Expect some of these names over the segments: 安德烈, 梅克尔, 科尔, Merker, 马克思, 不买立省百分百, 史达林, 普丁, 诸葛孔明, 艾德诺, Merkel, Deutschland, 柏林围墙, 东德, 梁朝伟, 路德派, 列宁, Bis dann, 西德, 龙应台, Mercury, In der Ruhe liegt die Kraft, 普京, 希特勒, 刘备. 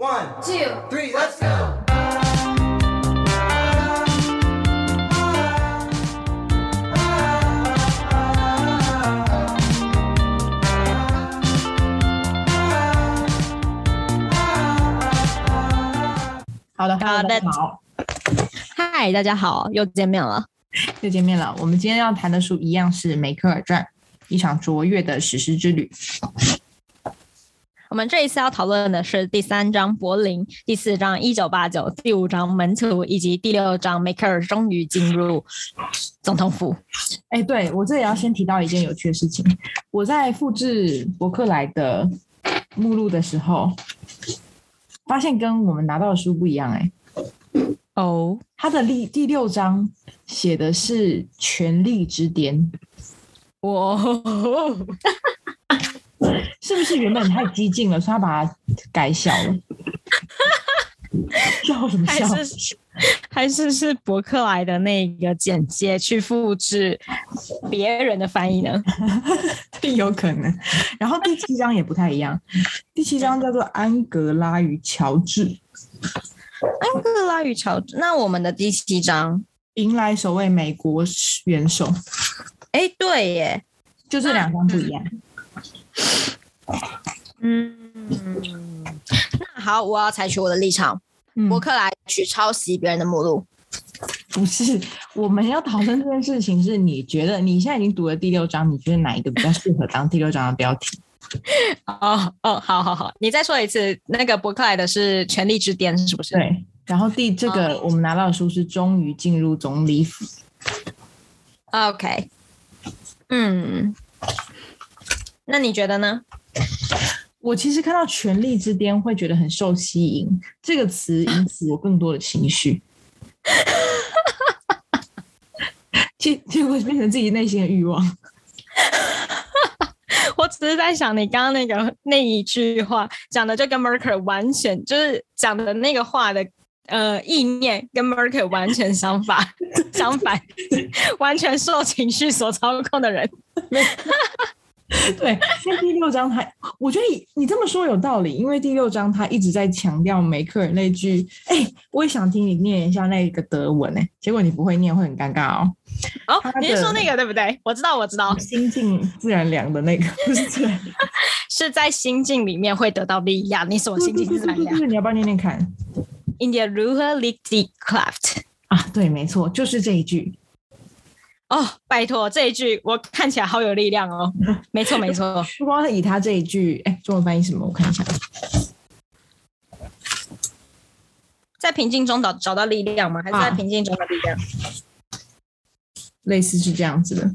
1, 2, 3, let's go! 好的，嗨，大家好，又见面了。我们今天要谈的书一样是《梅克尔传》，一场卓越的史诗之旅。我们这一次要讨论的是第3章柏林、第4章1989、第5章门徒以及第6章梅克尔终于进入总统府。哎，对，我这里要先提到一件有趣的事情。我在复制博客来的目录的时候，发现跟我们拿到的书不一样。他的第6章写的是权力之巅。是不是原本太激进了，所以他把它改小了？笑什么笑？还是博客来的那个简介去复制别人的翻译呢？有可能。然后第7章也不太一样，第7章叫做《安格拉与乔治》。安格拉与乔治，那我们的第7章迎来首位美国元首。哎，对耶，就这2章不一样。那好，我要采取我的立场。博客来去抄袭别人的目录，不是我们要讨论这件事情。是你觉得你现在已经读了第6章，你觉得哪一个比较适合当第6章的标题？好，你再说一次。那个博客来的是权力之巅，是不是？对。然后这个我们拿到的书是终于进入总理府。OK， 那你觉得呢？我其实看到权力之巅会觉得很受吸引，这个词引起我更多的情绪。结果变成自己内心的欲望。我只是在想你刚刚那一句话讲的就跟 Mercury 完全就是讲的那个话的意念跟 Mercury 完全相反，完全受情绪所操控的人。对，因为第6章我觉得你这么说有道理，因为第6章他一直在强调梅克尔那句，我也想听你念一下那个德文，结果你不会念，会很尴尬哦。你是说那个对不对？我知道，心静自然凉的那个，不是自然凉，是在心境里面会得到力量。你什么心境自然凉？你要不要念念看 ？In der Ruhe liegt die Kraft。啊，对，没错，就是这一句。拜托，这一句我看起来好有力量哦。没错，不光是以他这一句，中文翻译什么？我看一下，在平静中找到力量吗？还是在平静中的力量？类似是这样子的。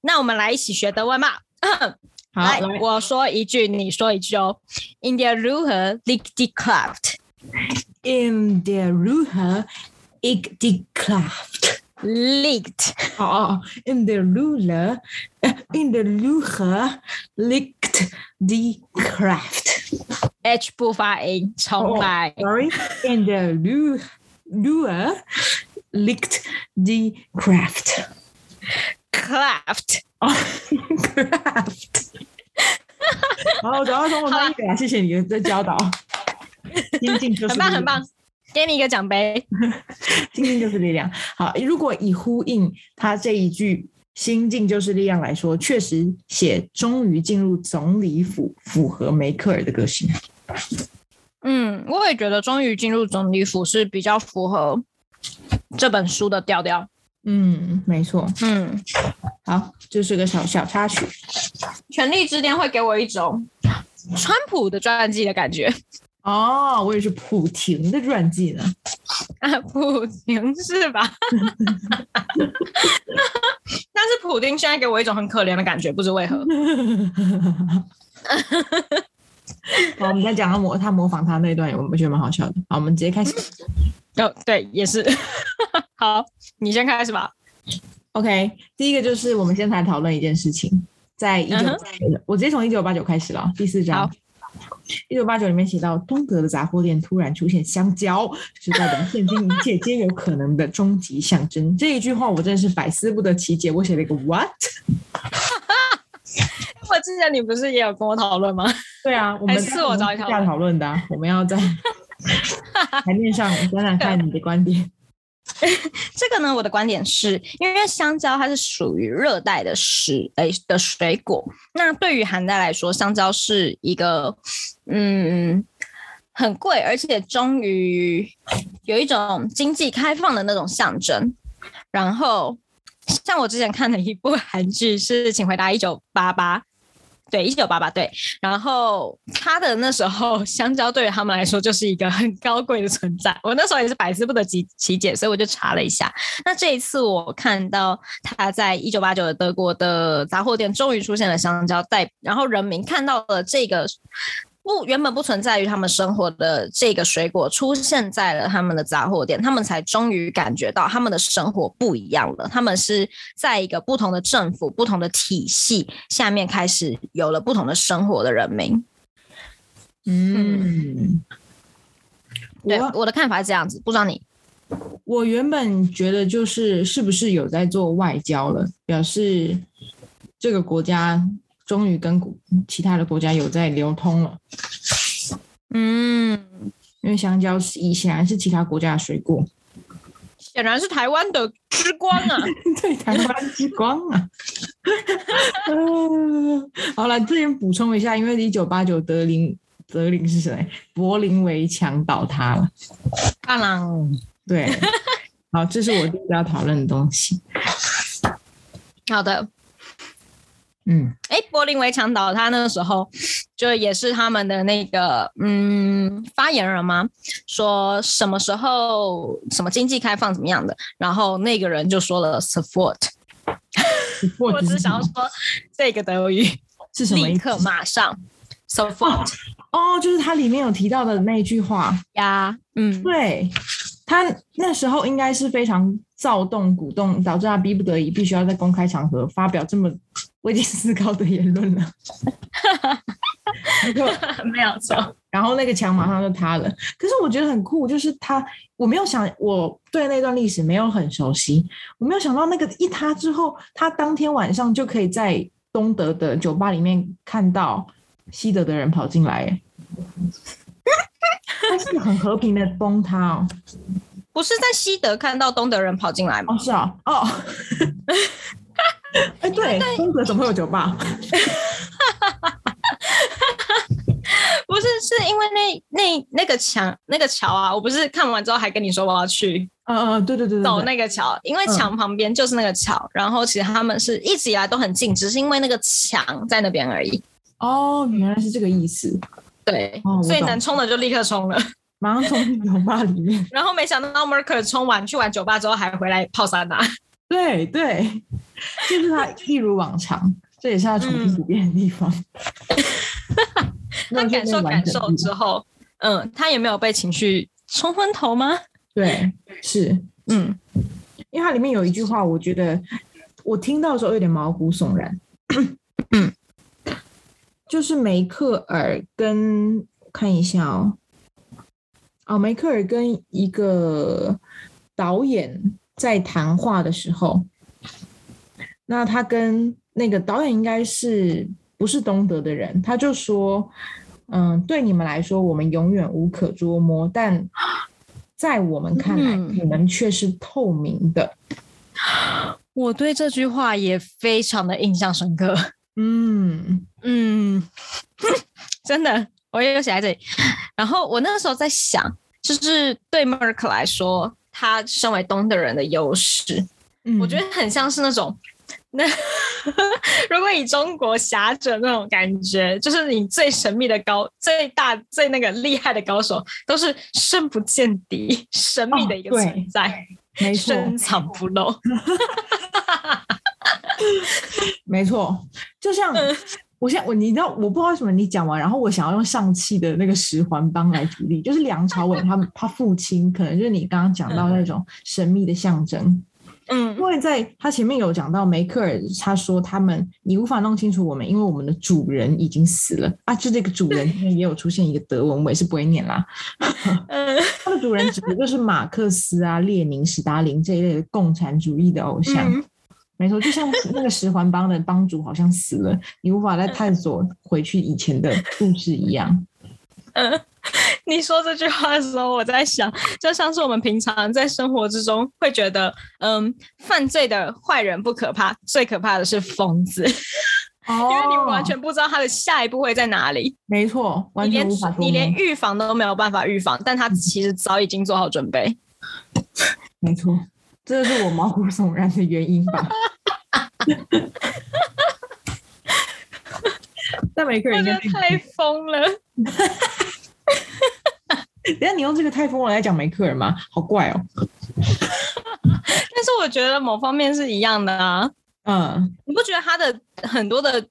那我们来一起学德文吧。好，来，我说一句，你说一句哦。In der Ruhe liegt die Kraft. In der Ruhe liegt die Kraft.Liegt. In der Ruhe liegt die Kraft. H 不发音，重来。Sorry. In der Ruhe liegt die Kraft. Kraft. 好，找到中文翻译了，谢谢你的教导。很棒。给你一个奖杯。心境就是力量。好，如果以呼应他这一句心境就是力量来说，确实写终于进入总理府符合梅克尔的个性。我也觉得终于进入总理府是比较符合这本书的调调。没错。好，就是个小插曲。权力之巅会给我一种川普的传记的感觉。我也是普廷的传记呢。普廷是吧？但是普丁现在给我一种很可怜的感觉，不知为何。好，我们在讲他模仿他那段，我觉得蛮好笑的。好，我们直接开始。对，也是。好，你先开始吧。OK， 第一个就是我们先来讨论一件事情，在我直接从1989开始了，第4章。1989里面写到，东德的杂货店突然出现香蕉，是代表现今一切皆有可能的终极象征。这一句话我真的是百思不得其解，我写了一个 what。 我之前你不是也有跟我讨论吗？对啊，我们是我找一下讨论的、啊，我们要在台面上讲讲看你的观点。这个呢，我的观点是因为香蕉它是属于热带的水果，那对于寒带来说，香蕉是一个很贵，而且终于有一种经济开放的那种象征。然后像我之前看的一部韩剧是《请回答1988》，对，1988，对。然后他的那时候香蕉对于他们来说就是一个很高贵的存在，我那时候也是百思不得其解，所以我就查了一下。那这一次我看到他在1989的德国的杂货店终于出现了香蕉，然后人民看到了这个原本不存在于他们生活的这个水果出现在了他们的杂货店，他们才终于感觉到他们的生活不一样了，他们是在一个不同的政府不同的体系下面开始有了不同的生活的人民。对，我的看法是这样子，不知道你。我原本觉得就是是不是有在做外交了，表示这个国家终于跟其他的国家有在流通了。因为香蕉显然是其他国家的水果，显然是台湾的之光啊！对，台湾之光啊！好了，这边补充一下，因为1989德林是谁？柏林围墙倒塌了。当然，对。好，这是我第一个要讨论的东西。好的。柏林围墙倒塌那时候就也是他们的那个发言人嘛，说什么时候什么经济开放怎么样的，然后那个人就说了 support， 我只想要说这个德语是什么意思，立刻马上 support， 哦，就是他里面有提到的那句话呀，对，他那时候应该是非常躁动鼓动，导致他逼不得已必须要在公开场合发表这么未经思考的言论了。没有错。然后那个墙马上就塌了。可是我觉得很酷，就是我没有想，我对那段历史没有很熟悉，我没有想到那个一塌之后，他当天晚上就可以在东德的酒吧里面看到西德的人跑进来。但是很和平的崩塌哦。不是在西德看到东德人跑进来吗？哦，是啊，哦，哎，对，东德怎么会有酒吧？不是，是因为那个桥啊，我不是看完之后还跟你说我要去，对，走那个桥，因为墙旁边就是那个桥，然后其实他们是一直以来都很近，只是因为那个墙在那边而已。哦，原来是这个意思。对，哦，所以能冲的就立刻冲了。马上冲进酒吧里面，然后没想到 Merkel 冲完去玩酒吧之后还回来泡桑拿。对对，就是他一如往常，这也是他重新不变的地方。他感受之后，他也没有被情绪冲昏头吗？对，是，因为他里面有一句话，我觉得我听到的时候有点毛骨悚然。就是梅克尔跟我看一下哦。梅克尔跟一个导演在谈话的时候，那他跟那个导演应该是不是东德的人，他就说对你们来说我们永远无可捉摸，但在我们看来你们却是透明的。我对这句话也非常的印象深刻。真的，我也有写在这里。然后我那时候在想，就是对 Merkel 来说，他身为东德人的优势，我觉得很像是那种，如果以中国侠者那种感觉，就是你最神秘的最那个厉害的高手，都是深不见底、神秘的一个存在，没错，深藏不露。没错，就像。你知道，我不知道为什么你讲完，然后我想要用上汽的那个十环帮来举例，就是梁朝伟他父亲，可能就是你刚刚讲到那种神秘的象征。因为在他前面有讲到梅克尔，他说你无法弄清楚我们，因为我们的主人已经死了啊。就这个主人也有出现一个德文，我也是不会念啦。他的主人指的就是马克思啊、列宁、史达林这一类的共产主义的偶像。没错，就像那个十环帮的帮主好像死了，你无法再探索回去以前的故事一样。你说这句话的时候我在想，就像是我们平常在生活之中会觉得犯罪的坏人不可怕，最可怕的是疯子。因为你完全不知道他的下一步会在哪里。没错，完全无法说明，你连预防都没有办法预防，但他其实早已经做好准备。没错，这是我毛骨悚然的原因吧。但每个人应该太疯了。等一下，你用这个太疯了来讲梅克尔吗？好怪哦。但是我觉得某方面是一样的啊。嗯，你不觉得他的很多的，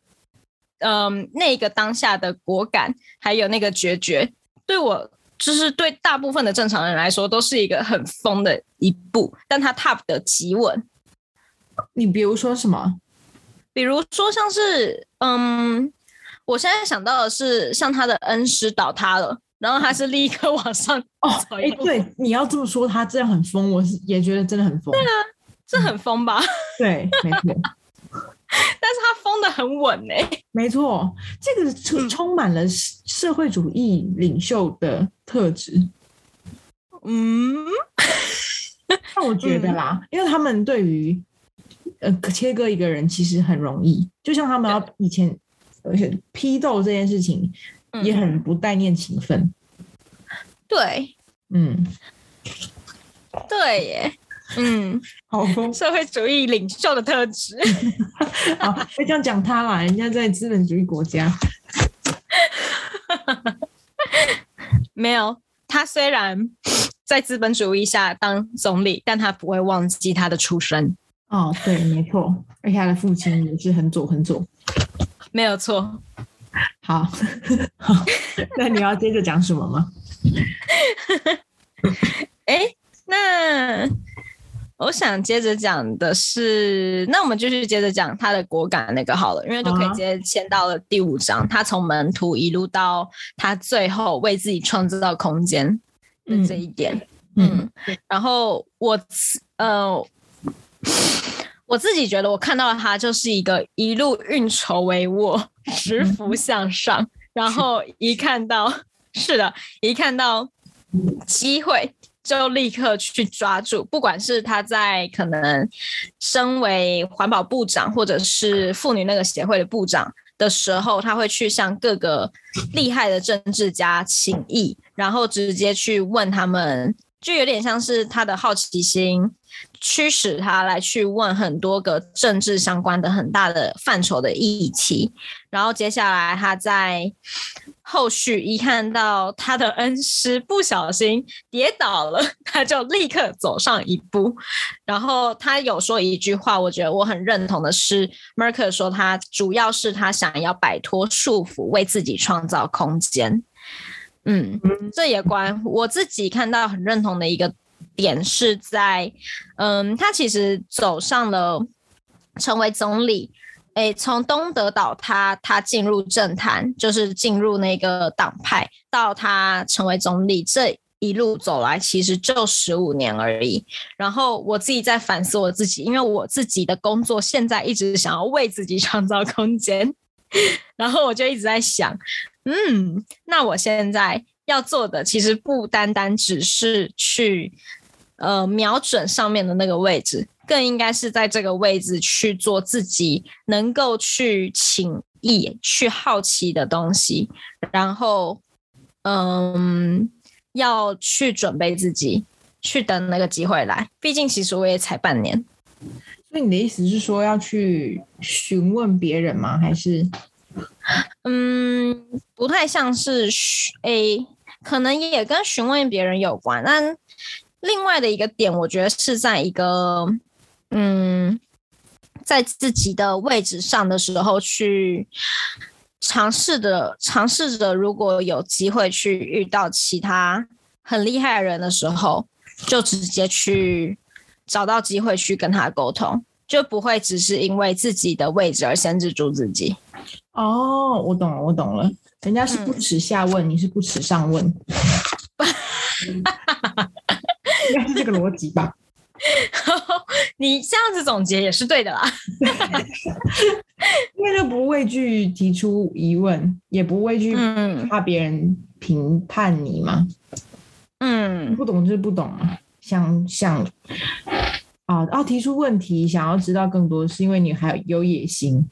那个当下的果敢，还有那个决绝，对我就是对大部分的正常人来说，都是一个很疯的一步，但他踏得极稳。你比如说什么？比如说像是，我现在想到的是，像他的恩师倒塌了，然后他是立刻往上走一步。对，你要这么说，他这样很疯，我也觉得真的很疯。对啊。这很疯吧？对，没错。但是他疯得很稳欸。没错，这个充满了社会主义领袖的特质。嗯，但我觉得啦，因为他们对于切割一个人其实很容易，就像他们要以前而且批斗这件事情也很不概念情分。对，嗯，对耶。嗯，好，社会主义领袖的特质。好，会这样讲他啦，人家在资本主义国家。没有，他虽然在资本主义下当总理，但他不会忘记他的出身。哦，对，没错，而且他的父亲也是很左很左。没有错。好，好，那你要接着讲什么吗？欸，那我想接着讲的是，那我们继续接着讲他的果敢那个好了，因为就可以直接牵到了第五章，他从门徒一路到他最后为自己创制到空间的这一点。然后我自己觉得我看到了他就是一个一路运筹帷幄，直服向上，然后一看到机会就立刻去抓住，不管是他在可能身为环保部长或者是妇女那个协会的部长的时候，他会去向各个厉害的政治家请益，然后直接去问他们，就有点像是他的好奇心驱使他来去问很多个政治相关的很大的范畴的议题。然后接下来他在后续一看到他的恩师不小心跌倒了，他就立刻走上一步。然后他有说一句话我觉得我很认同的是， Merker 说他主要是他想要摆脱束缚，为自己创造空间。这也关我自己看到很认同的一个点是在，他其实走上了成为总理。从东德倒塌，他进入政坛，就是进入那个党派，到他成为总理，这一路走来其实就15年而已。然后我自己在反思我自己，因为我自己的工作现在一直想要为自己创造空间，然后我就一直在想，那我现在要做的其实不单单只是去瞄准上面的那个位置，更应该是在这个位置去做自己能够去请益去好奇的东西，然后要去准备自己去等那个机会来，毕竟其实我也才半年。所以你的意思是说要去询问别人吗？还是不太像是可能也跟询问别人有关。但另外的一个点我觉得是在一个在自己的位置上的时候去尝试着如果有机会去遇到其他很厉害的人的时候，就直接去找到机会去跟他沟通，就不会只是因为自己的位置而限制住自己。哦，我懂了，人家是不耻下问，你是不耻上问。应该是这个逻辑吧。你这样子总结也是对的啦。因为就不畏惧提出疑问，也不畏惧怕别人评判你嘛。嗯，不懂就是不懂嘛。想啊，提出问题，想要知道更多，是因为你还有野心。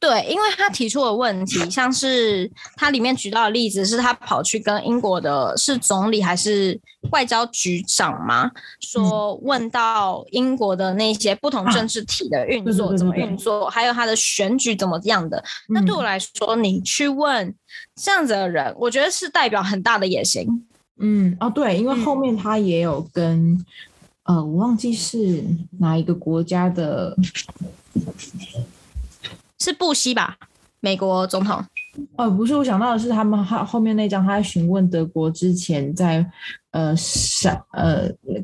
对，因为他提出的问题，像是他里面举到的例子，是他跑去跟英国的是总理还是外交局长嘛，说问到英国的那些不同政治体的运作、怎么运作，还有他的选举怎么样的。那对我来说，你去问这样子的人，我觉得是代表很大的野心。嗯，哦，对，因为后面他也有跟我忘记是哪一个国家的。是布希吧，美国总统。哦，不是，我想到的是他们后面那张，他询问德国之前在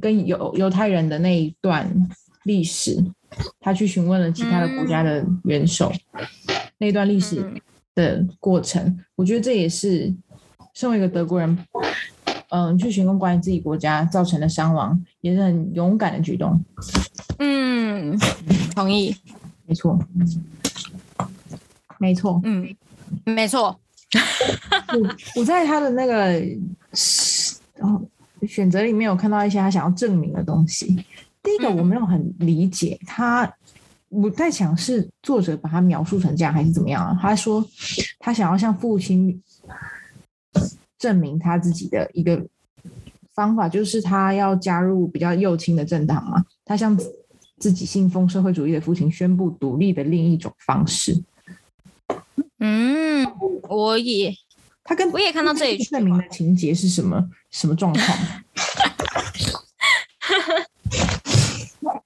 跟犹太人的那一段历史，他去询问了其他的国家的元首，那段历史的过程，我觉得这也是身为一个德国人，去询问关于自己国家造成的伤亡，也是很勇敢的举动。嗯，同意，没错。没错，嗯，没错。我在他的那个选择里面有看到一些他想要证明的东西。第一个我没有很理解他，我在想是作者把他描述成这样还是怎么样啊？他说他想要向父亲证明他自己的一个方法，就是他要加入比较右倾的政党嘛。他向自己信奉社会主义的父亲宣布独立的另一种方式。嗯，我也看到这一句证明的情节是什么状况。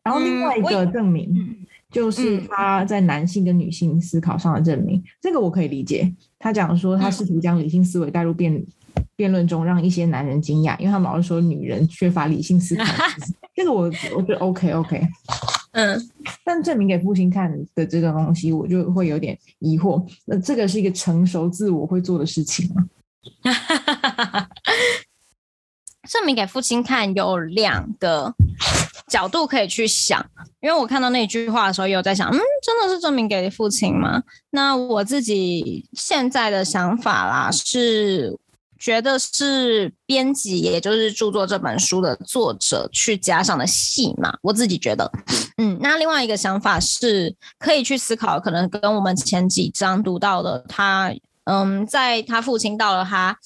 然后另外一个证明就是他在男性跟女性思考上的证明，这个我可以理解。他讲说他试图将理性思维带入辩论中，让一些男人惊讶，因为他们老是说女人缺乏理性思考。这个我觉得 OK。嗯，但证明给父亲看的这种东西，我就会有点疑惑。那这个是一个成熟自我会做的事情吗？证明给父亲看有两个角度可以去想，因为我看到那句话的时候，也有在想，真的是证明给父亲吗？那我自己现在的想法啦，是觉得是编辑，也就是著作这本书的作者去加上的戏嘛，我自己觉得。那另外一个想法是可以去思考，可能跟我们前几章读到的他，在他父亲到了他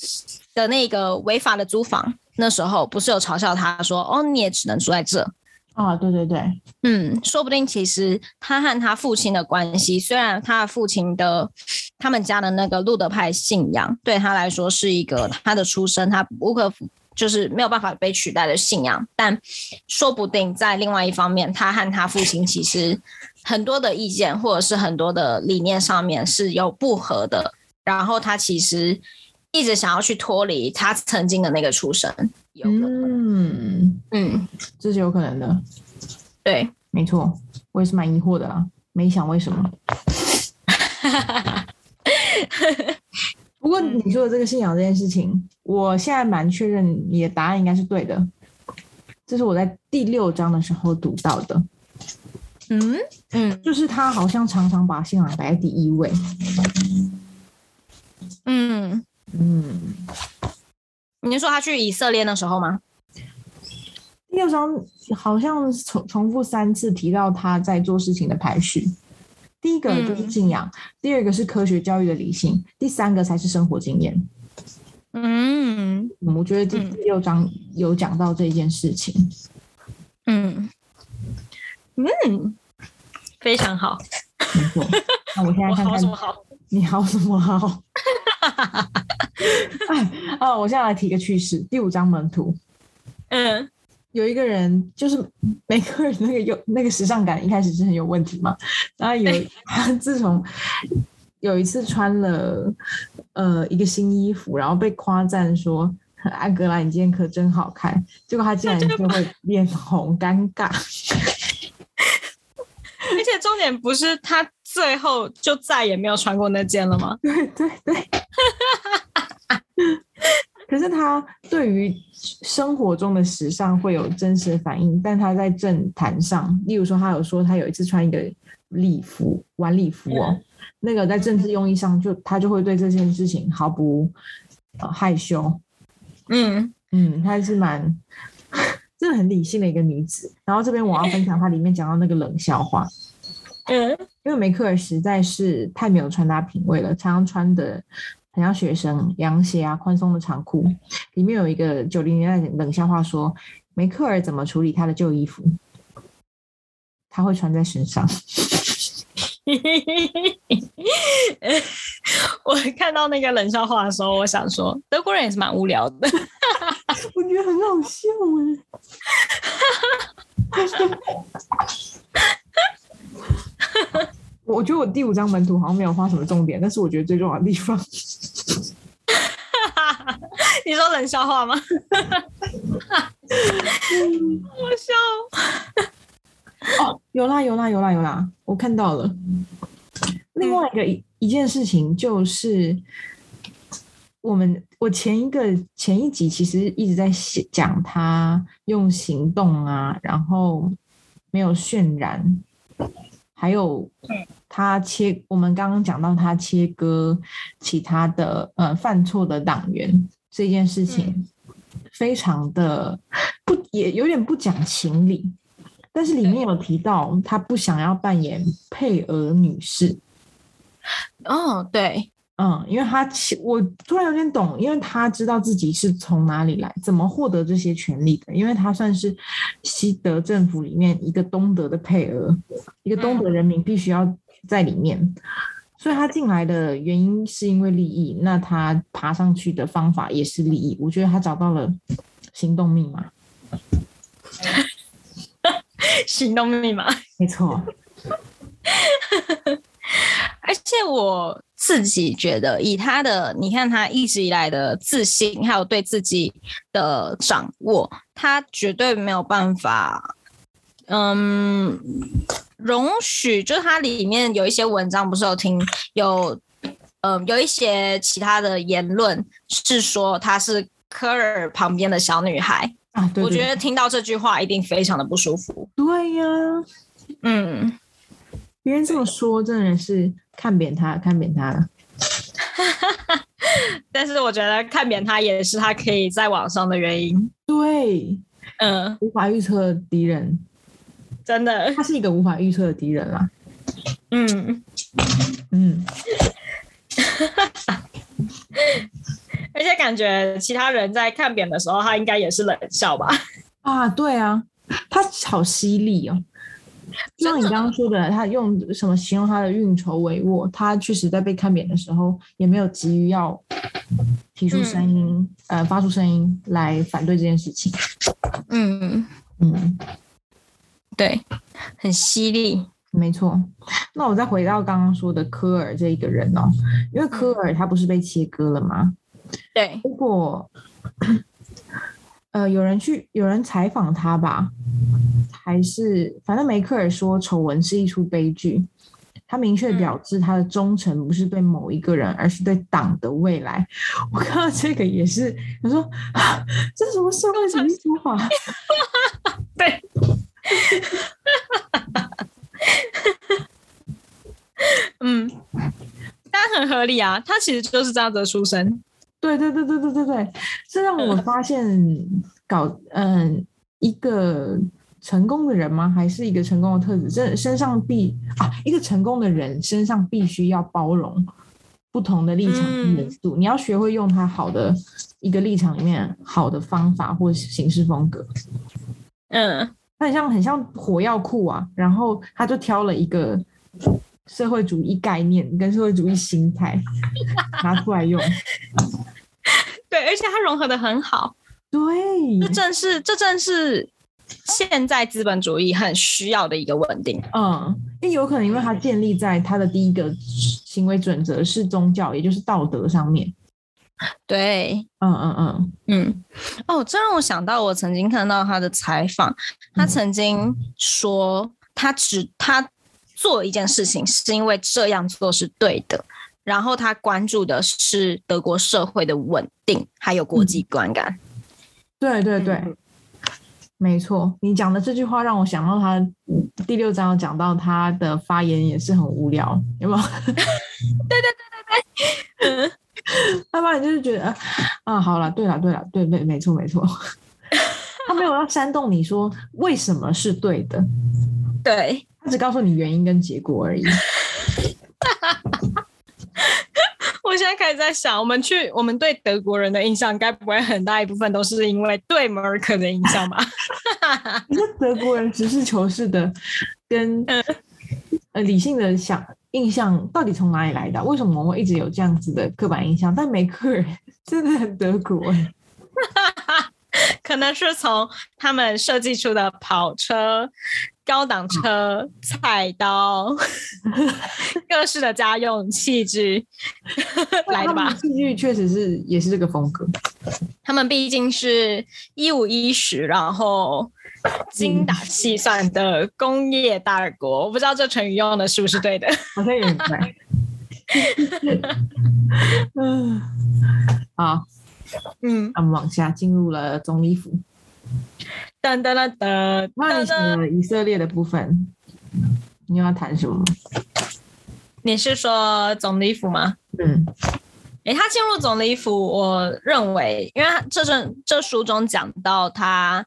的那个违法的租房，那时候不是有嘲笑他说，哦，你也只能住在这。啊，对对对，说不定其实他和他父亲的关系，虽然他父亲的他们家的那个路德派信仰对他来说是一个他的出身，他无可就是没有办法被取代的信仰，但说不定在另外一方面，他和他父亲其实很多的意见或者是很多的理念上面是有不合的，然后他其实一直想要去脱离他曾经的那个出身，有可能，这是有可能的，对，没错，我也是蛮疑惑的啊，没想为什么。不过你说的这个信仰这件事情，我现在蛮确认你的答案应该是对的，这是我在第6章的时候读到的。就是他好像常常把信仰摆在第一位。你说他去以色列的时候吗？6章好像重复3次提到他在做事情的排序，第一个就是信仰，第二个是科学教育的理性，第三个才是生活经验。我觉得第6章有讲到这件事情。非常好。没错，那我现在看看我好什么好，你好什么好。我现在来提个趣事。第5章门徒，有一个人就是梅克尔那个时尚感一开始是很有问题嘛，然后他自从有一次穿了一个新衣服，然后被夸赞说安格拉你今天可真好看，结果他竟然就会脸红尴尬。而且重点不是他最后就再也没有穿过那件了吗？对对对。可是他对于生活中的时尚会有真实反应，但他在政坛上，例如说他有说他有一次穿一个礼服，晚礼服哦，那个在政治用意上就他就会对这件事情毫不害羞。嗯嗯，他是蛮真的很理性的一个女子。然后这边我要分享她里面讲到那个冷笑话。嗯，因为梅克尔实在是太没有穿搭品味了，常常穿的很像学生，凉鞋啊，宽松的长裤。里面有一个90年代的冷笑话说，梅克尔怎么处理他的旧衣服，他会穿在身上。我看到那个冷笑话的时候，我想说德国人也是蛮无聊的。我觉得很好笑耶。我觉得我第5张门徒好像没有画什么重点，但是我觉得最重要的地方。你说冷笑话吗？好笑。哦，有啦，我看到了。另外一件事情就是，我前一集其实一直在讲他用行动啊，然后没有渲染，还有他我们刚刚讲到他切割其他的犯错的党员这件事情，非常的也有点不讲情理。但是里面有提到他不想要扮演佩尔女士。哦，对，嗯，因为我突然有点懂，因为他知道自己是从哪里来，怎么获得这些权利的，因为他算是西德政府里面一个东德的配额，一个东德人民必须要在里面，所以他进来的原因是因为利益，那他爬上去的方法也是利益。我觉得他找到了行动密码。行动密码，没错。而且我自己觉得，以他的，你看他一直以来的自信，还有对自己的掌握，他绝对没有办法，容许。就是他里面有一些文章，不是有有一些其他的言论是说他是科尔旁边的小女孩。啊、对对对，我觉得听到这句话一定非常的不舒服。对呀、啊，嗯，别人这么说真的是看扁他了。但是我觉得看扁他也是他可以在网上的原因。对，嗯，无法预测的敌人，真的，他是一个无法预测的敌人啦。嗯嗯。而且感觉其他人在看扁的时候，他应该也是冷笑吧？啊，对啊，他好犀利哦！就像你刚刚说的，他用什么形容他的运筹帷幄？他确实在被看扁的时候，也没有急于要提出声音，发出声音来反对这件事情。嗯嗯，对，很犀利。没错，那我再回到刚刚说的科尔这一个人哦，因为科尔他不是被切割了吗？对，如果有人采访他吧，还是反正梅克尔说丑闻是一出悲剧，他明确表示他的忠诚不是对某一个人，而是对党的未来。我看到这个也是，我说、啊、这是什么社会主义说法？对。嗯，但很合理啊，他其实就是这样子的出身。对，这让我发现一个成功的人吗？还是一个成功的特质？这身上一个成功的人身上必须要包容不同的立场元素，你要学会用他好的一个立场里面好的方法或行事风格。嗯，他很像火药库啊，然后他就挑了一个社会主义概念跟社会主义心态拿出来用。对，而且它融合的很好。对，这正是现在资本主义很需要的一个稳定。嗯，因为有可能因为它建立在它的第一个行为准则是宗教，也就是道德上面。对，嗯，哦，这让我想到我曾经看到他的采访，他曾经说他做一件事情是因为这样做是对的，然后他关注的是德国社会的稳定还有国际观感、嗯、对对对、嗯、没错，你讲的这句话让我想到他第六章讲到他的发言也是很无聊，有没有？对对对对对，他发言就是觉得啊，好了，对了对了，对对，没错没错，他没有要煽动你说为什么是对的，对，他只告诉你原因跟结果而已。我现在开始在想，我们对德国人的印象，该不会很大一部分都是因为对梅克尔的印象吧？你说德国人实事求是的跟理性的印象到底从哪里来的？为什么我一直有这样子的刻板印象？但梅克尔真的很德国、欸，可能是从他们设计出的跑车、高档车、菜刀、各式的家用器具来的吧。他们器具确实是也是这个风格。他们毕竟是一五一十，然后精打细算的工业大国。我不知道这成语用的是不是对的，好像也很快。嗯，好，嗯，我们往下进入了总理府。等等等等，那你写了以色列的部分，你要谈什么？你是说总理府吗？嗯，他进入总理府，我认为，因为这书中讲到他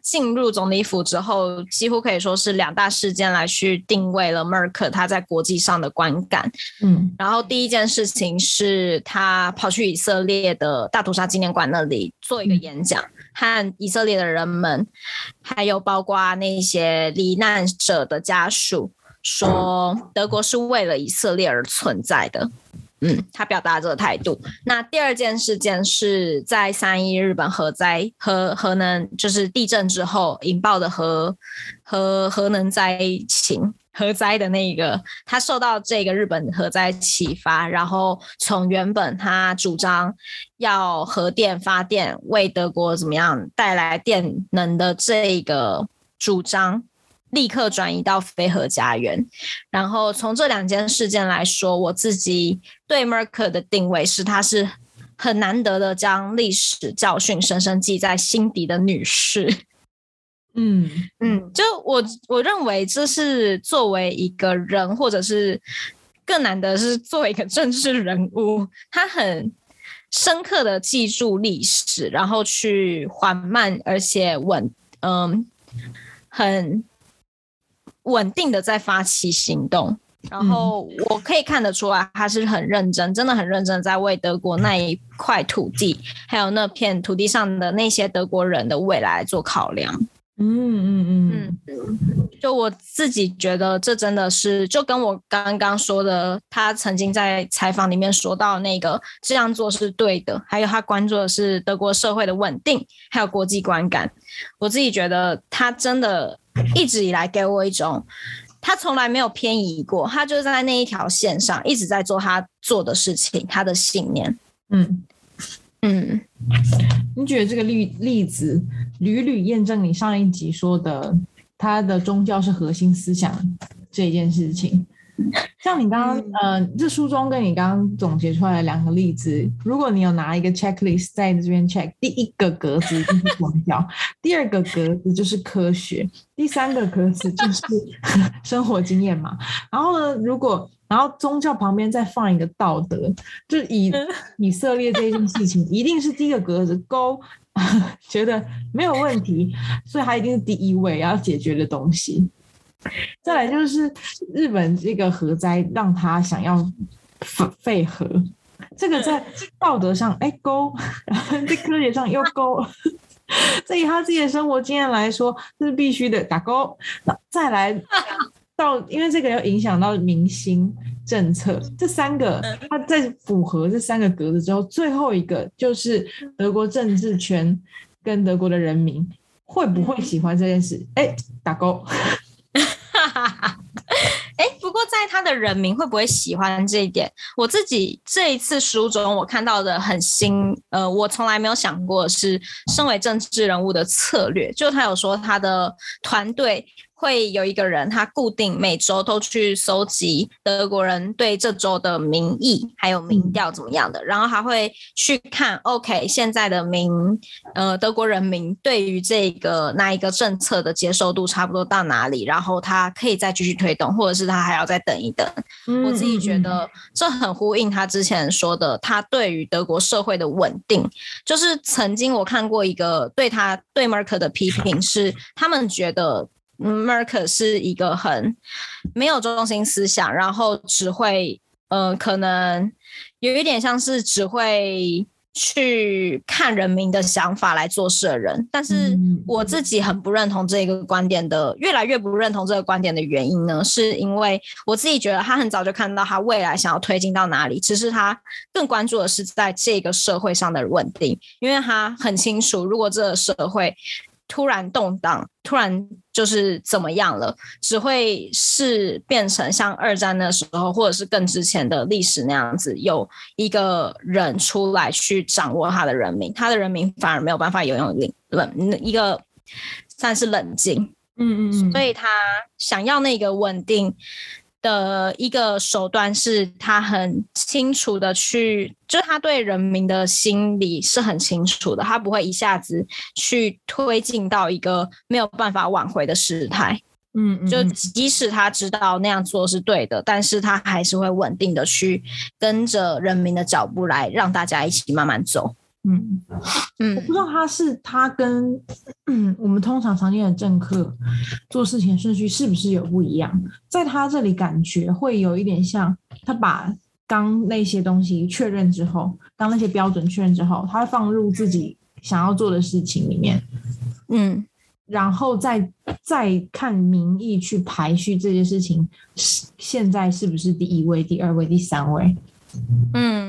进入总理府之后，几乎可以说是两大事件来去定位了梅克尔他在国际上的观感。嗯，然后第一件事情是他跑去以色列的大屠杀纪念馆那里做一个演讲。嗯，和以色列的人们，还有包括那些罹难者的家属，说德国是为了以色列而存在的。嗯，他表达这个态度。那第二件事件是在311日本核灾核能就是地震之后引爆的核能灾情。核灾的那个，他受到这个日本核灾启发，然后从原本他主张要核电发电为德国怎么样带来电能的这个主张，立刻转移到非核家园。然后从这两件事件来说，我自己对梅克尔的定位是，她是很难得的将历史教训深深记在心底的女士。嗯嗯，就我认为这是作为一个人，或者是更难的是作为一个政治人物，他很深刻的记住历史，然后去缓慢而且很稳定的在发起行动。然后我可以看得出来，他是很认真，真的很认真在为德国那一块土地，还有那片土地上的那些德国人的未来做考量。嗯嗯嗯，就我自己觉得这真的是，就跟我刚刚说的，他曾经在采访里面说到那个这样做是对的，还有他关注的是德国社会的稳定，还有国际观感。我自己觉得他真的一直以来给我一种，他从来没有偏移过，他就在那一条线上一直在做他做的事情，他的信念。嗯嗯，你觉得这个例子屡屡验证你上一集说的他的宗教是核心思想这件事情？像你刚刚这书中跟你刚刚总结出来的两个例子，如果你有拿一个 checklist 在这边 check， 第一个格子就是宗教，第二个格子就是科学，第三个格子就是生活经验嘛。然后呢，然后宗教旁边再放一个道德，就以色列这件事情一定是第一个格子勾觉得没有问题，所以它一定是第一位要解决的东西。再来就是日本这个核灾让他想要废核，这个在道德上勾，在科学上又勾，所以他自己的生活经验来说这是必须的，打勾。再来到，因为这个要影响到民心政策，这三个他在符合这三个格子之后，最后一个就是德国政治圈跟德国的人民会不会喜欢这件事，打勾。不过在他的人民会不会喜欢这一点，我自己这一次书中我看到的很新，我从来没有想过是身为政治人物的策略，就他有说他的团队会有一个人他固定每周都去搜集德国人对这周的民意还有民调怎么样的，然后他会去看 OK 现在的德国人民对于这个哪一个政策的接受度差不多到哪里，然后他可以再继续推动或者是他还要再等一等。我自己觉得这很呼应他之前说的他对于德国社会的稳定，就是曾经我看过一个对 Merkel 的批评是他们觉得Merkel 是一个很没有中心思想，然后只会可能有一点像是只会去看人民的想法来做事的人。但是我自己很不认同这个观点的，越来越不认同这个观点的原因呢，是因为我自己觉得他很早就看到他未来想要推进到哪里，只是他更关注的是在这个社会上的稳定，因为他很清楚如果这个社会突然动荡，突然就是怎么样了，只会是变成像二战的时候或者是更之前的历史那样子，有一个人出来去掌握他的人民，他的人民反而没有办法拥有一个算是冷静。所以他想要那个稳定的一个手段是他很清楚的去，就是他对人民的心理是很清楚的，他不会一下子去推进到一个没有办法挽回的事态。就即使他知道那样做是对的，但是他还是会稳定的去跟着人民的脚步来让大家一起慢慢走。我不知道他跟我们通常常见的政客做事情顺序是不是有不一样，在他这里感觉会有一点像他把刚那些东西确认之后，刚那些标准确认之后，他放入自己想要做的事情里面，然后再看民意去排序这些事情现在是不是第一位第二位第三位，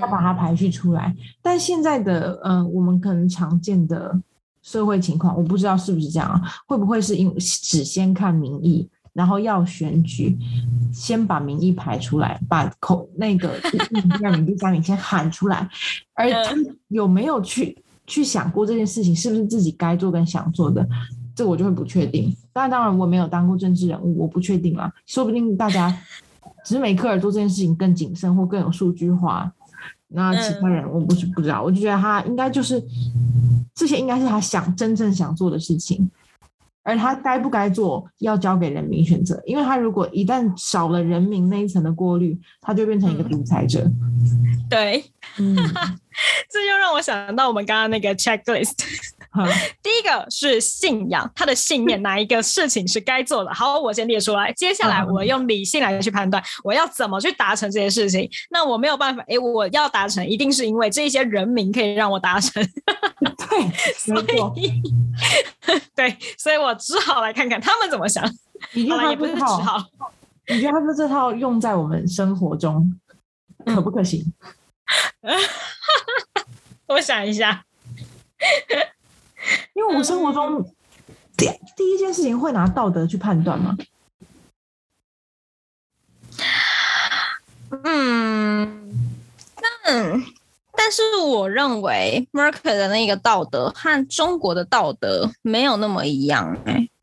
他把它排序出来。但现在的我们可能常见的社会情况，我不知道是不是这样啊？会不会是因为只先看民意，然后要选举，先把民意排出来，把那个第二名、第三名先喊出来，而他有没有去想过这件事情是不是自己该做跟想做的？这我就会不确定。当然，我没有当过政治人物，我不确定啦，说不定大家。只是梅克尔做这件事情更谨慎或更有数据化，那其他人我不知道，我就觉得他应该就是这些应该是他真正想做的事情，而他该不该做要交给人民选择，因为他如果一旦少了人民那一层的过滤，他就变成一个独裁者。对，这就让我想到我们刚刚那个 checklist。第一个是信仰，他的信念哪一个事情是该做的，好，我先列出来，接下来我用理性来去判断我要怎么去达成这些事情，那我没有办法我要达成一定是因为这些人民可以让我达成。对，所以我只好来看看他们怎么想。也不是只好，你觉得他们这套用在我们生活中可不可行？我想一下。因为我生活中第一件事情会拿道德去判断吗？但是我认为 Merkel 的那个道德和中国的道德没有那么一样。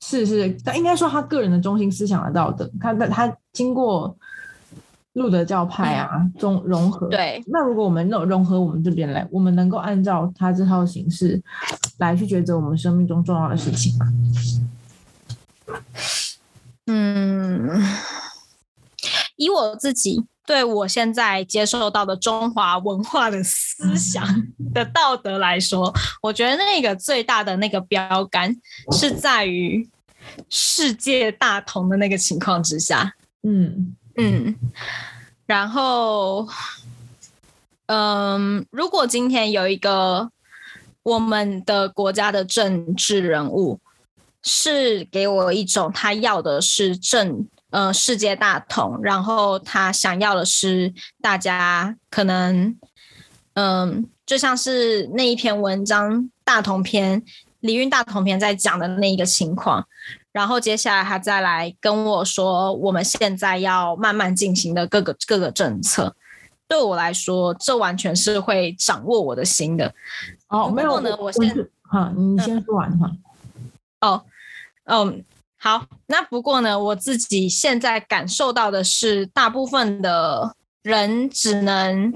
是，但应该说他个人的中心思想的道德，他经过路德教派融合。对，那如果我们融合我们这边来，我们能够按照他这套形式来去抉择我们生命中重要的事情吗？以我自己对我现在接受到的中华文化的思想的道德来说，我觉得那个最大的那个标杆是在于世界大同的那个情况之下。然后如果今天有一个我们的国家的政治人物是给我一种他要的是世界大同，然后他想要的是大家可能就像是那一篇文章大同篇李运大同篇在讲的那一个情况，然后接下来他再来跟我说我们现在要慢慢进行的各个政策，对我来说这完全是会掌握我的心的。没有呢，我先你先说完。好，那不过呢，我自己现在感受到的是，大部分的人只能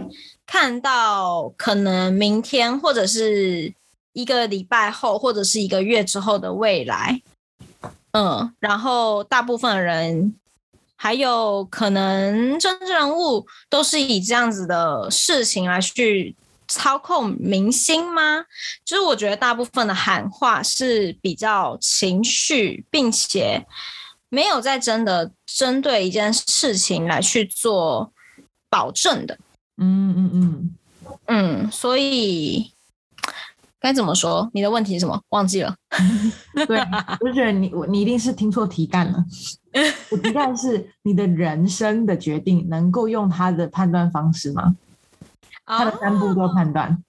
看到可能明天，或者是一个礼拜后，或者是一个月之后的未来。嗯，然后大部分人还有可能政治人物都是以这样子的事情来去操控民心吗？就是我觉得大部分的喊话是比较情绪，并且没有在真的针对一件事情来去做保证的。所以该怎么说？你的问题是什么？忘记了。对，我就觉得你一定是听错题干了。我题干是你的人生的决定能够用他的判断方式吗？他的三步都判断。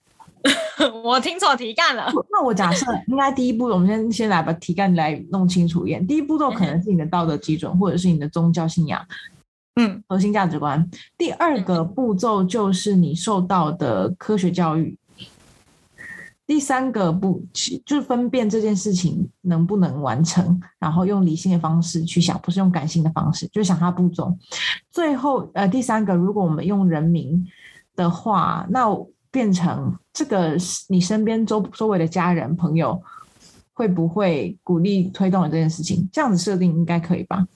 我听错题干了。那我假设应该第一步，我们先来把题干来弄清楚一点。第一步都可能是你的道德基准，或者是你的宗教信仰，核心价值观。第二个步骤就是你受到的科学教育。第三个步就是分辨这件事情能不能完成，然后用理性的方式去想，不是用感性的方式，就是想它步骤。最后第三个，如果我们用人民的话，那变成这个你身边周围的家人朋友会不会鼓励推动了这件事情，这样子设定应该可以吧？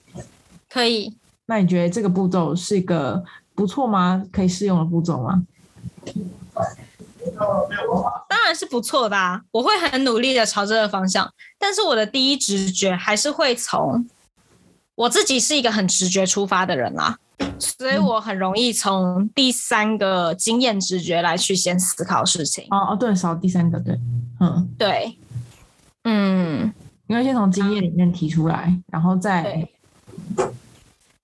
可以。那你觉得这个步骤是一个不错吗？可以适用的步骤吗？当然是不错的啊，我会很努力的朝这个方向，但是我的第一直觉还是会从我自己是一个很直觉出发的人啦，所以我很容易从第三个经验直觉来去先思考事情。哦，对，少第三个，对，对，因为先从经验里面提出来，然后再，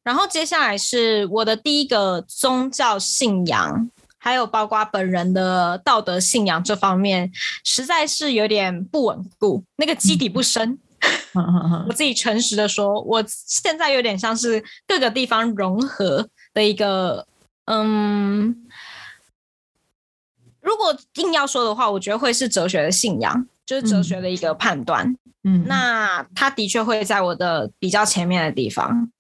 然后接下来是我的第一个宗教信仰，还有包括本人的道德信仰这方面，实在是有点不稳固，那个基底不深。我自己诚实的说，我现在有点像是各个地方融合的一个，如果硬要说的话，我觉得会是哲学的信仰，就是哲学的一个判断。那它的确会在我的比较前面的地方。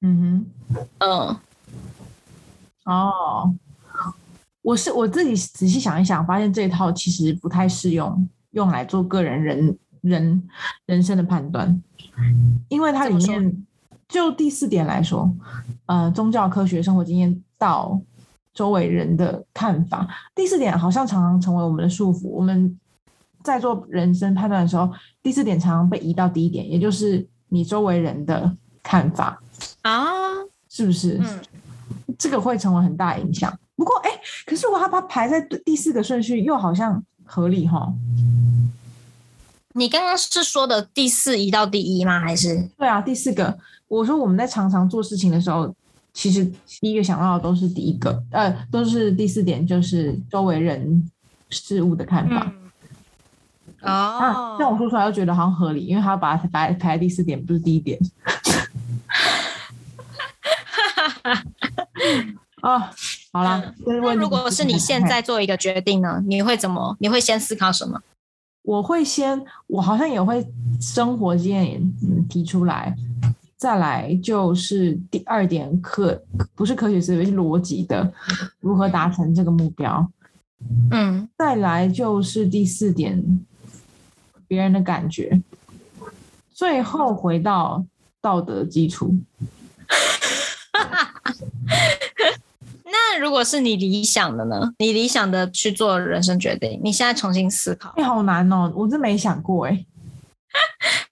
我自己仔细想一想，发现这一套其实不太适用来做个人人生的判断，因为它里面就第四点来说，宗教、科学、生活经验到周围人的看法，第四点好像常常成为我们的束缚。我们在做人生判断的时候，第四点常常被移到第一点，也就是你周围人的看法啊，是不是？这个会成为很大影响。不过，可是我把它排在第四个顺序，又好像合理哈。你刚刚是说的第四移到第一吗？还是？对啊，第四个。我说我们在常常做事情的时候，其实第一个想到的都是第一个，都是第四点，就是周围人事物的看法。像我说出来就觉得好像合理，因为他把它排在第四点，不是第一点。好啦，那如果是你现在做一个决定呢，你会先思考什么？我好像也会生活经验提出来，再来就是第二点，不是科学思维，是逻辑的，如何达成这个目标。再来就是第四点，别人的感觉，最后回到道德基础。那如果是你理想的呢？你理想的去做人生决定，你现在重新思考，好难哦，我真没想过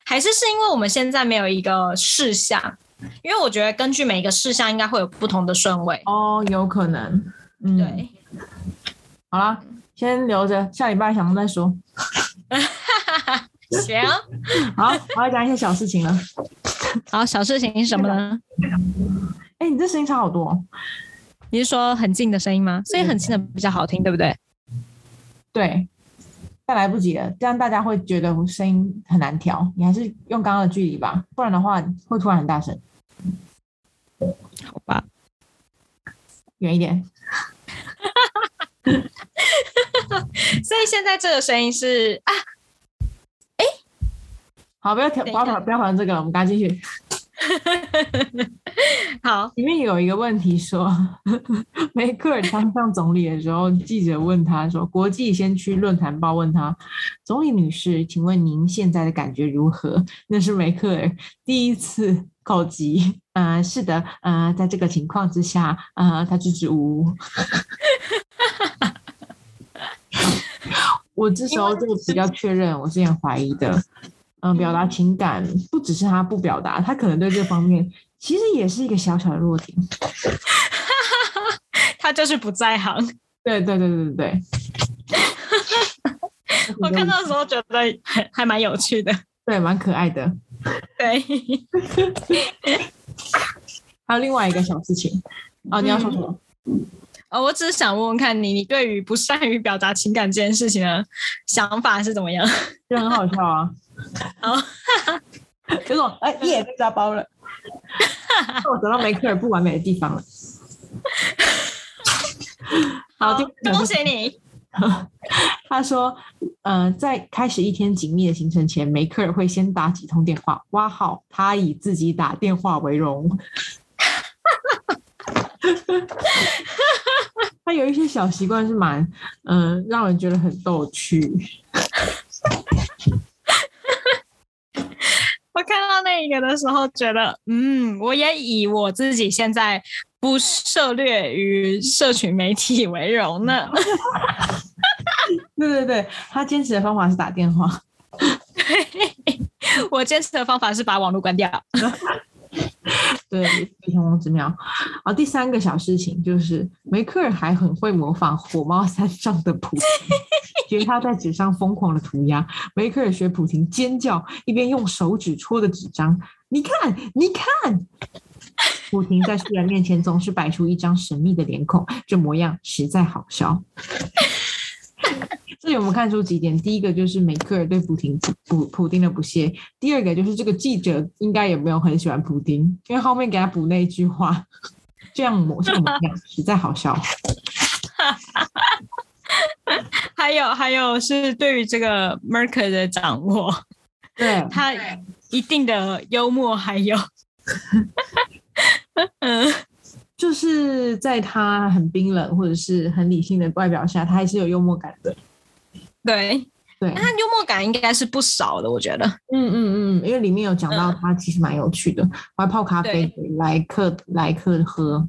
还是因为我们现在没有一个事项，因为我觉得根据每个事项应该会有不同的顺位哦，有可能。对，好啦，先留着，下礼拜想不再说。行，好，我要讲一些小事情了。好，小事情是什么呢？你这声音差好多哦。你是说很近的声音吗？所以很近的比较好听，对不对？对，但来不及了，这样大家会觉得声音很难调。你还是用刚刚的距离吧，不然的话会突然很大声。好吧，远一点。所以现在这个声音是好，不要讨论这个了，我们赶快继续。好，里面有一个问题说，梅克尔当上总理的时候，记者问他说，国际先驱论坛报问他，总理女士，请问您现在的感觉如何？那是梅克尔第一次口疾，是的，在这个情况之下，他支支吾吾。我这时候就比较确认我之前怀疑的。表达情感不只是他不表达，他可能对这方面其实也是一个小小的弱点。他就是不在行。对对对对对。我看到的时候觉得还蛮有趣的，对，蛮可爱的。对。还有另外一个小事情哦，你要说什么？我只是想问问看你对于不善于表达情感这件事情的想法是怎么样？就很好笑啊。哦，这种耶被抓包了，我找到梅克尔不完美的地方了。好，恭喜你。他说，在开始一天紧密的行程前，梅克尔会先打几通电话，哇好，他以自己打电话为荣。他有一些小习惯是蛮，让人觉得很逗趣。我看到那一个的时候觉得我也以我自己现在不涉猎于社群媒体为荣呢。对对对，他坚持的方法是打电话。对，我坚持的方法是把网络关掉。对，非常之妙。好，第三个小事情就是梅克尔还很会模仿火猫山上的普京，学他在纸上疯狂的涂鸦。梅克尔学普京尖叫，一边用手指戳着纸张，你看你看。普京在世人面前总是摆出一张神秘的脸孔，这模样实在好笑。这里我们看出几点，第一个就是梅克尔对普丁的不屑，第二个就是这个记者应该也没有很喜欢普丁，因为后面给他补那一句话，这样实在好笑。还有是对于这个 Merker 的掌握，对他一定的幽默，还有就是在他很冰冷或者是很理性的外表下，他还是有幽默感的。对对，他幽默感应该是不少的，我觉得。因为里面有讲到他其实蛮有趣的，我还泡咖啡给来客喝。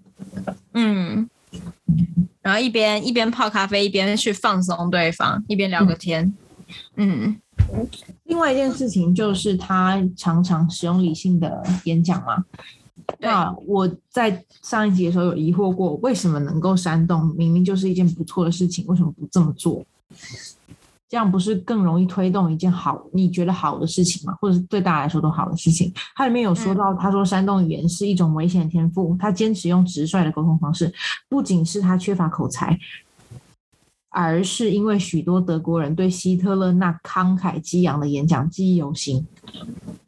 然后一边泡咖啡一边去放松对方，一边聊个天。另外一件事情就是他常常使用理性的演讲嘛。那我在上一集的时候有疑惑过，为什么能够煽动明明就是一件不错的事情，为什么不这么做？这样不是更容易推动一件好你觉得好的事情吗？或者是对大家来说都好的事情。他里面有说到，他说煽动语言是一种危险天赋，他坚持用直率的沟通方式，不仅是他缺乏口才，而是因为许多德国人对希特勒那慷慨激昂的演讲记忆犹新。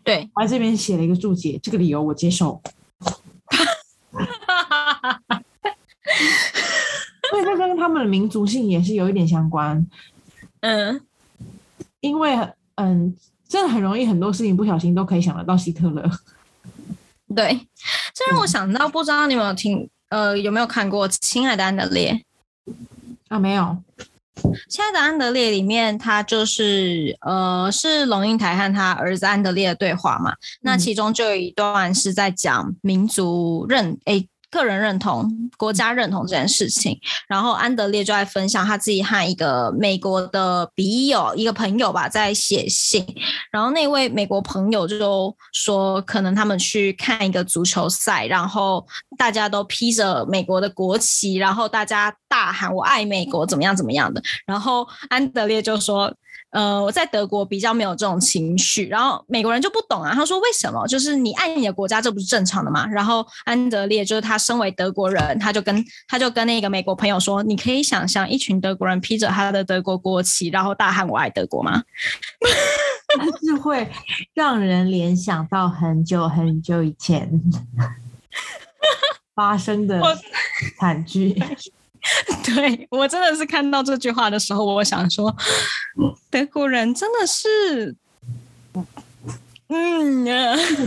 对，我在这边写了一个注解，这个理由我接受。所以这跟他们的民族性也是有一点相关。因为真的很容易，很多事情不小心都可以想得到希特勒。对，这让我想到，不知道你们有没有看过《亲爱的安德烈》啊？没有，《亲爱的安德烈》里面，他就是是龙应台和他儿子安德烈的对话嘛。那其中就有一段是在讲民族个人认同、国家认同这件事情，然后安德烈就在分享他自己和一个美国的笔友、一个朋友吧，在写信。然后那位美国朋友就说，可能他们去看一个足球赛，然后大家都披着美国的国旗，然后大家大喊"我爱美国"怎么样怎么样的。然后安德烈就说，我在德国比较没有这种情绪。然后美国人就不懂啊，他说为什么？就是你爱你的国家，这不是正常的吗？然后安德烈就是他身为德国人，他就跟那个美国朋友说，你可以想象一群德国人披着他的德国国旗，然后大喊我爱德国吗？是会让人联想到很久很久以前发生的惨剧。对，我真的是看到这句话的时候，我想说，德国人真的是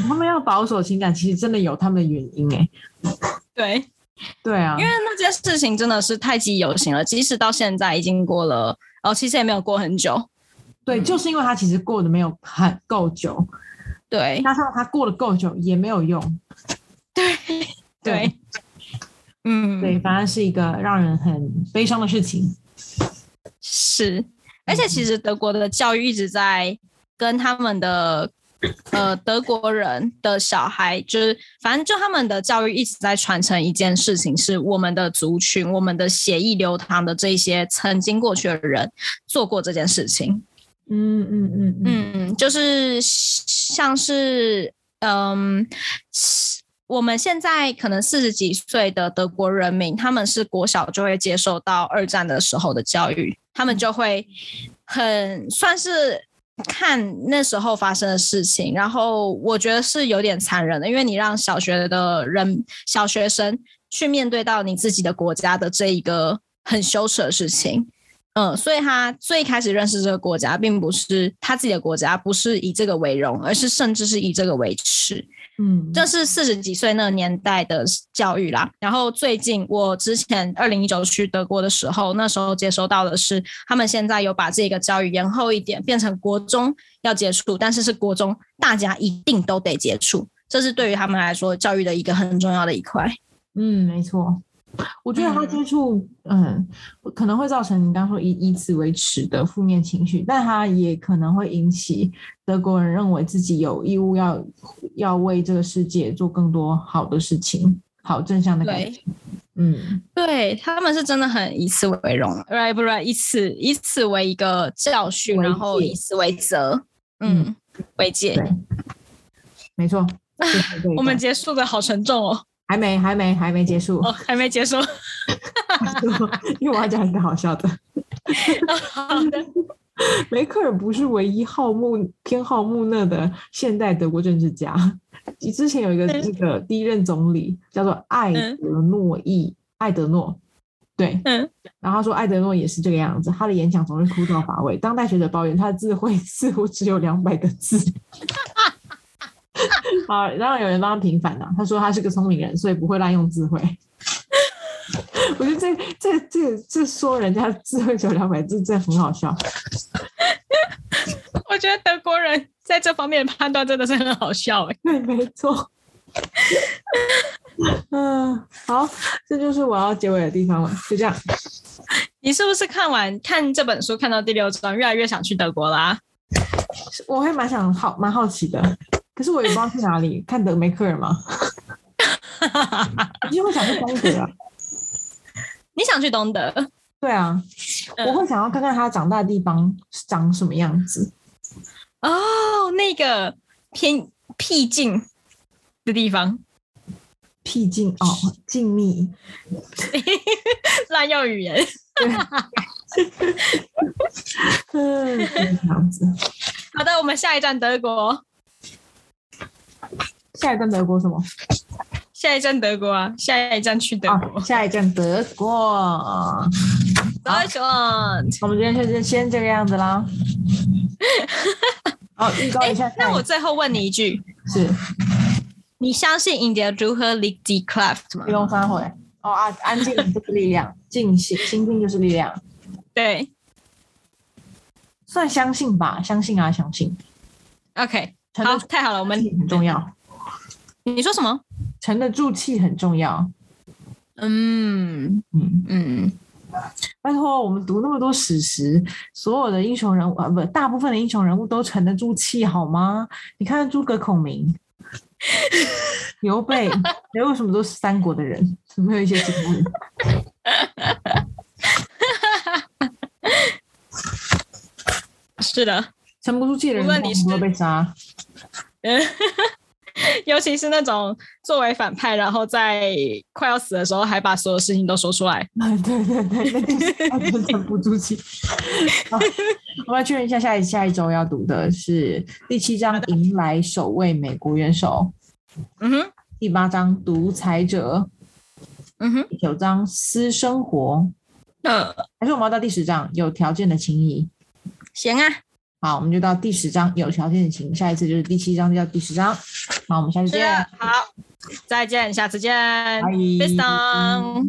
他们要保守情感其实真的有他们的原因欸。对对啊，因为那件事情真的是太极有形了，即使到现在已经过了其实也没有过很久。对，就是因为他其实过得没有很够久，对，加上他过得够久也没有用。对嗯，对，反正是一个让人很悲伤的事情。是，而且其实德国的教育一直在跟他们的德国人的小孩，就是反正就他们的教育一直在传承一件事情，是我们的族群，我们的血液流淌的这些曾经过去的人做过这件事情。就是像是我们现在可能40几岁的德国人民，他们是国小就会接受到二战的时候的教育，他们就会很算是看那时候发生的事情，然后我觉得是有点残忍的，因为你让小学的人小学生去面对到你自己的国家的这一个很羞耻的事情。所以他最开始认识这个国家，并不是他自己的国家，不是以这个为荣，而是甚至是以这个为耻。这是40几岁那个年代的教育啦。然后最近我之前2019去德国的时候，那时候接收到的是他们现在有把这个教育延后一点，变成国中要接触，但是是国中大家一定都得接触，这是对于他们来说教育的一个很重要的一块。没错，我觉得他接触可能会造成你刚说以此为耻的负面情绪，但他也可能会引起德国人认为自己有义务要为这个世界做更多好的事情，好正向的感觉。对，他们是真的很以此为荣，以此为一个教训，然后以此为责，为戒。没错。我们结束的好沉重哦。还没结束。还没结束。因为我要讲一个好笑的。好的。梅克尔不是唯一偏好慕赉的现代德国政治家。之前有一个第一任总理叫做艾德诺。对。然后他说艾德诺也是这个样子，他的演讲总是枯燥乏味，当代学者抱怨他的智慧似乎只有200个字。好，然后有人帮他平反了，他说他是个聪明人，所以不会滥用智慧。我觉得这说人家智慧900字真的很好笑。我觉得德国人在这方面的判断真的是很好笑欸。对，没错。好，这就是我要结尾的地方了，就这样。你是不是看这本书看到第6章，越来越想去德国啦？我会蛮好奇的。可是我也不知道去哪里看德梅克尔吗？你会想去东德啊？你想去东德？对啊，我会想要看看他长大的地方长什么样子。那个偏僻静的地方。僻静哦，静谧。滥用语言。这样子。好的，我们下一站德国。下一站德国什么？下一站德国啊，下一站去德国。下一站德国。Deutschland。我们今天就先这个样子啦。好，预告一下。那我最后问你一句，是你相信 In der Ruhe liegt die Kraft 吗？不用翻回。安静就是力量，心静就是力量。对，算相信吧，相信。OK。好，太好了，我们很重要。你说什么？沉得住气很重要。拜托，我们读那么多史实，所有的英雄人物大部分的英雄人物都沉得住气好吗？你看诸葛孔明、刘备，为什么都是三国的人？怎么有一些其他人？是的。沉不住气的人都被杀，尤其是那种作为反派，然后在快要死的时候还把所有事情都说出来。对，那就是沉不住气。我们来确认一下，下一周要读的是第7章，迎来首位美国元首。第8章独裁者。第9章私生活。还是我们要到第10章有条件的情谊？行啊。好，我们就到第10章有条件请，下一次就是第7章，就到第10章。好，我们下次见。好，再见，下次见。Bis dann。